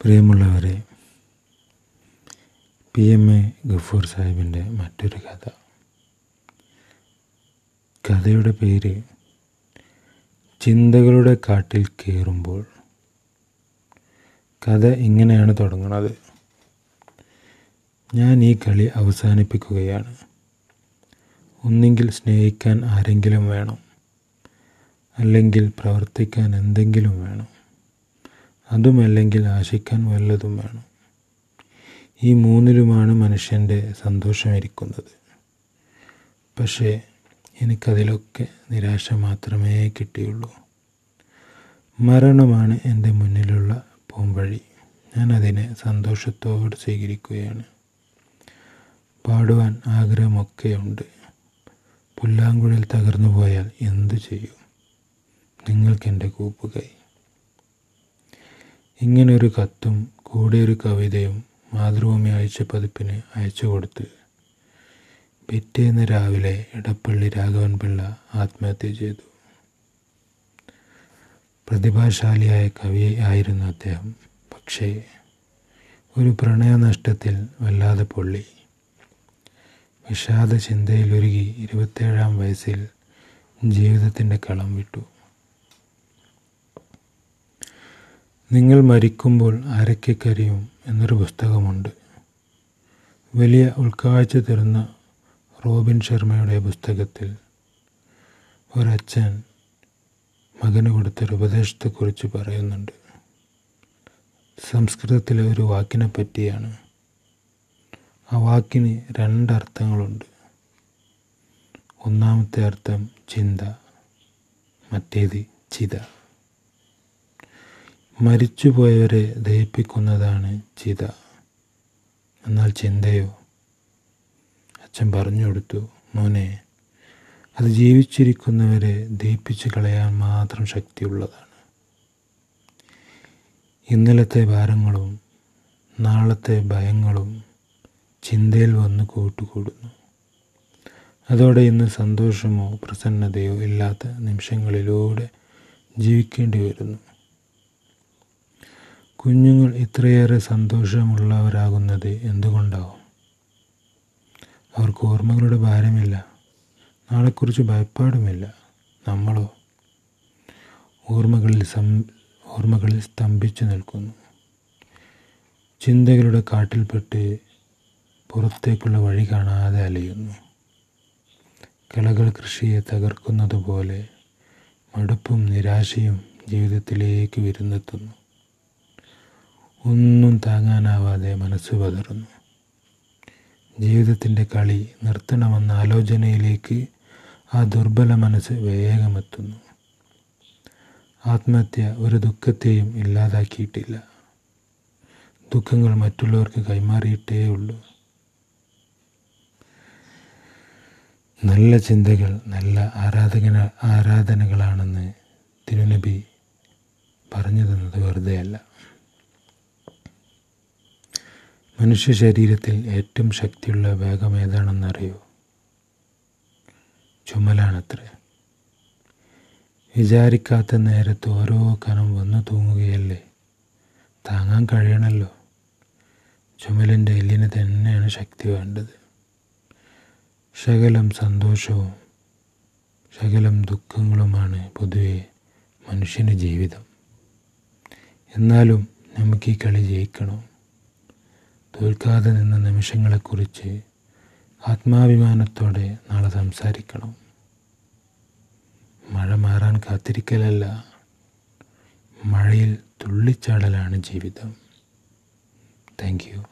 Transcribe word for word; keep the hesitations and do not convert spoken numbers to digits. പ്രിയമുള്ളവരെ, P M A Gafoor സാഹിബിൻ്റെ മറ്റൊരു കഥ. കഥയുടെ പേര് ചിന്തകളുടെ കാട്ടിൽ കയറുമ്പോൾ. കഥ ഇങ്ങനെയാണ് തുടങ്ങുന്നത്: ഞാൻ ഈ കളി അവസാനിപ്പിക്കുകയാണ്. ഒന്നെങ്കിൽ സ്നേഹിക്കാൻ ആരെങ്കിലും വേണം, അല്ലെങ്കിൽ പ്രവർത്തിക്കാൻ എന്തെങ്കിലും വേണം, അതുമല്ലെങ്കിൽ ആശിക്കാൻ വല്ലതും വേണം. ഈ മൂന്നിലുമാണ് മനുഷ്യൻ്റെ സന്തോഷമിരിക്കുന്നത്. പക്ഷേ എനിക്കതിലൊക്കെ നിരാശ മാത്രമേ കിട്ടിയുള്ളൂ. മരണമാണ് എൻ്റെ മുന്നിലുള്ള പോംവഴി. ഞാനതിനെ സന്തോഷത്തോടെ സ്വീകരിക്കുകയാണ്. പാടുവാൻ ആഗ്രഹമൊക്കെയുണ്ട്. പുല്ലാങ്കുഴൽ തകർന്നു പോയാൽ എന്തു ചെയ്യും? നിങ്ങൾക്കെൻ്റെ കൂപ്പുകൈ. ഇങ്ങനൊരു കത്തും കൂടെ ഒരു കവിതയും മാതൃഭൂമി ആഴ്ചപ്പതിപ്പിന് അയച്ചു കൊടുത്ത് പിറ്റേന്ന് രാവിലെ എടപ്പള്ളി രാഘവൻ പിള്ള ആത്മഹത്യ ചെയ്തു. പ്രതിഭാശാലിയായ കവി ആയിരുന്നു അദ്ദേഹം. പക്ഷേ ഒരു പ്രണയനഷ്ടത്തിൽ വല്ലാതെ പൊള്ളി. വിഷാദ ചിന്തയിലൊരുകി ഇരുപത്തേഴാം വയസ്സിൽ ജീവിതത്തിൻ്റെ കളം വിട്ടു. നിങ്ങൾ മരിക്കുമ്പോൾ ആരൊക്കെ കരയും എന്നൊരു പുസ്തകമുണ്ട്. വലിയ ഉൾക്കാഴ്ച തരുന്ന റോബിൻ ശർമ്മയുടെ പുസ്തകത്തിൽ ഒരച്ഛൻ മകന് കൊടുത്തൊരു ഉപദേശത്തെക്കുറിച്ച് പറയുന്നുണ്ട്. സംസ്കൃതത്തിലെ ഒരു വാക്കിനെ പറ്റിയാണ്. ആ വാക്കിന് രണ്ടർത്ഥങ്ങളുണ്ട്. ഒന്നാമത്തെ അർത്ഥം ചിന്ത, മറ്റേത് ചിത. മരിച്ചുപോയവരെ ദഹിപ്പിക്കുന്നതാണ് ചിത. എന്നാൽ ചിന്തയോ? അച്ഛൻ പറഞ്ഞു കൊടുത്തു, മോനെ, അത് ജീവിച്ചിരിക്കുന്നവരെ ദഹിപ്പിച്ച് കളയാൻ മാത്രം ശക്തിയുള്ളതാണ്. ഇന്നലത്തെ ഭാരങ്ങളും നാളത്തെ ഭയങ്ങളും ചിന്തയിൽ വന്ന് കൂട്ടുകൂടുന്നു. അതോടെ ഇന്ന് സന്തോഷമോ പ്രസന്നതയോ ഇല്ലാത്ത നിമിഷങ്ങളിലൂടെ ജീവിക്കേണ്ടി വരുന്നു. കുഞ്ഞുങ്ങൾ ഇത്രയേറെ സന്തോഷമുള്ളവരാകുന്നത് എന്തുകൊണ്ടാവും? അവർക്ക് ഓർമ്മകളുടെ ഭാരമില്ല, നാളെക്കുറിച്ച് ഭയപ്പാടുമില്ല. നമ്മളോ ഓർമ്മകളിൽ സം ഓർമ്മകളിൽ സ്തംഭിച്ചു നിൽക്കുന്നു. ചിന്തകളുടെ കാട്ടിൽപ്പെട്ട് പുറത്തേക്കുള്ള വഴി കാണാതെ അലയുന്നു. കളകൾ കൃഷിയെ തകർക്കുന്നതുപോലെ മടുപ്പും നിരാശയും ജീവിതത്തിലേക്ക് വിരുന്നെത്തുന്നു. ഒന്നും താങ്ങാനാവാതെ മനസ്സ് പതറുന്നു. ജീവിതത്തിൻ്റെ കളി നിർത്തണമെന്ന ആലോചനയിലേക്ക് ആ ദുർബല മനസ്സ് വേഗമെത്തുന്നു. ആത്മഹത്യ ഒരു ദുഃഖത്തെയും ഇല്ലാതാക്കിയിട്ടില്ല. ദുഃഖങ്ങൾ മറ്റുള്ളവർക്ക് കൈമാറിയിട്ടേ ഉള്ളൂ. നല്ല ചിന്തകൾ നല്ല ആരാധന ആരാധനകളാണെന്ന് തിരുനബി പറഞ്ഞു തന്നത് വെറുതെയല്ല. മനുഷ്യ ശരീരത്തിൽ ഏറ്റവും ശക്തിയുള്ള ഭാഗം ഏതാണെന്നറിയോ? ചുമലാണത്രേ. വിചാരിക്കാത്ത നേരത്ത് ഓരോ കനം വന്നു തൂങ്ങുകയല്ലേ. താങ്ങാൻ കഴിയണമല്ലോ. ചുമലിൻ്റെ എല്ലിന് തന്നെയാണ് ശക്തി വേണ്ടത്. ശകലം സന്തോഷവും ശകലം ദുഃഖങ്ങളുമാണ് പൊതുവെ മനുഷ്യൻ്റെ ജീവിതം. എന്നാലും നമുക്ക് ഈ കളി ജയിക്കണം. തോൽക്കാതെ നിന്ന നിമിഷങ്ങളെക്കുറിച്ച് ആത്മാഭിമാനത്തോടെ നാളെ സംസാരിക്കണം. മഴ മാറാൻ കാത്തിരിക്കലല്ല, മഴയിൽ തുള്ളിച്ചാടലാണ് ജീവിതം. Thank U.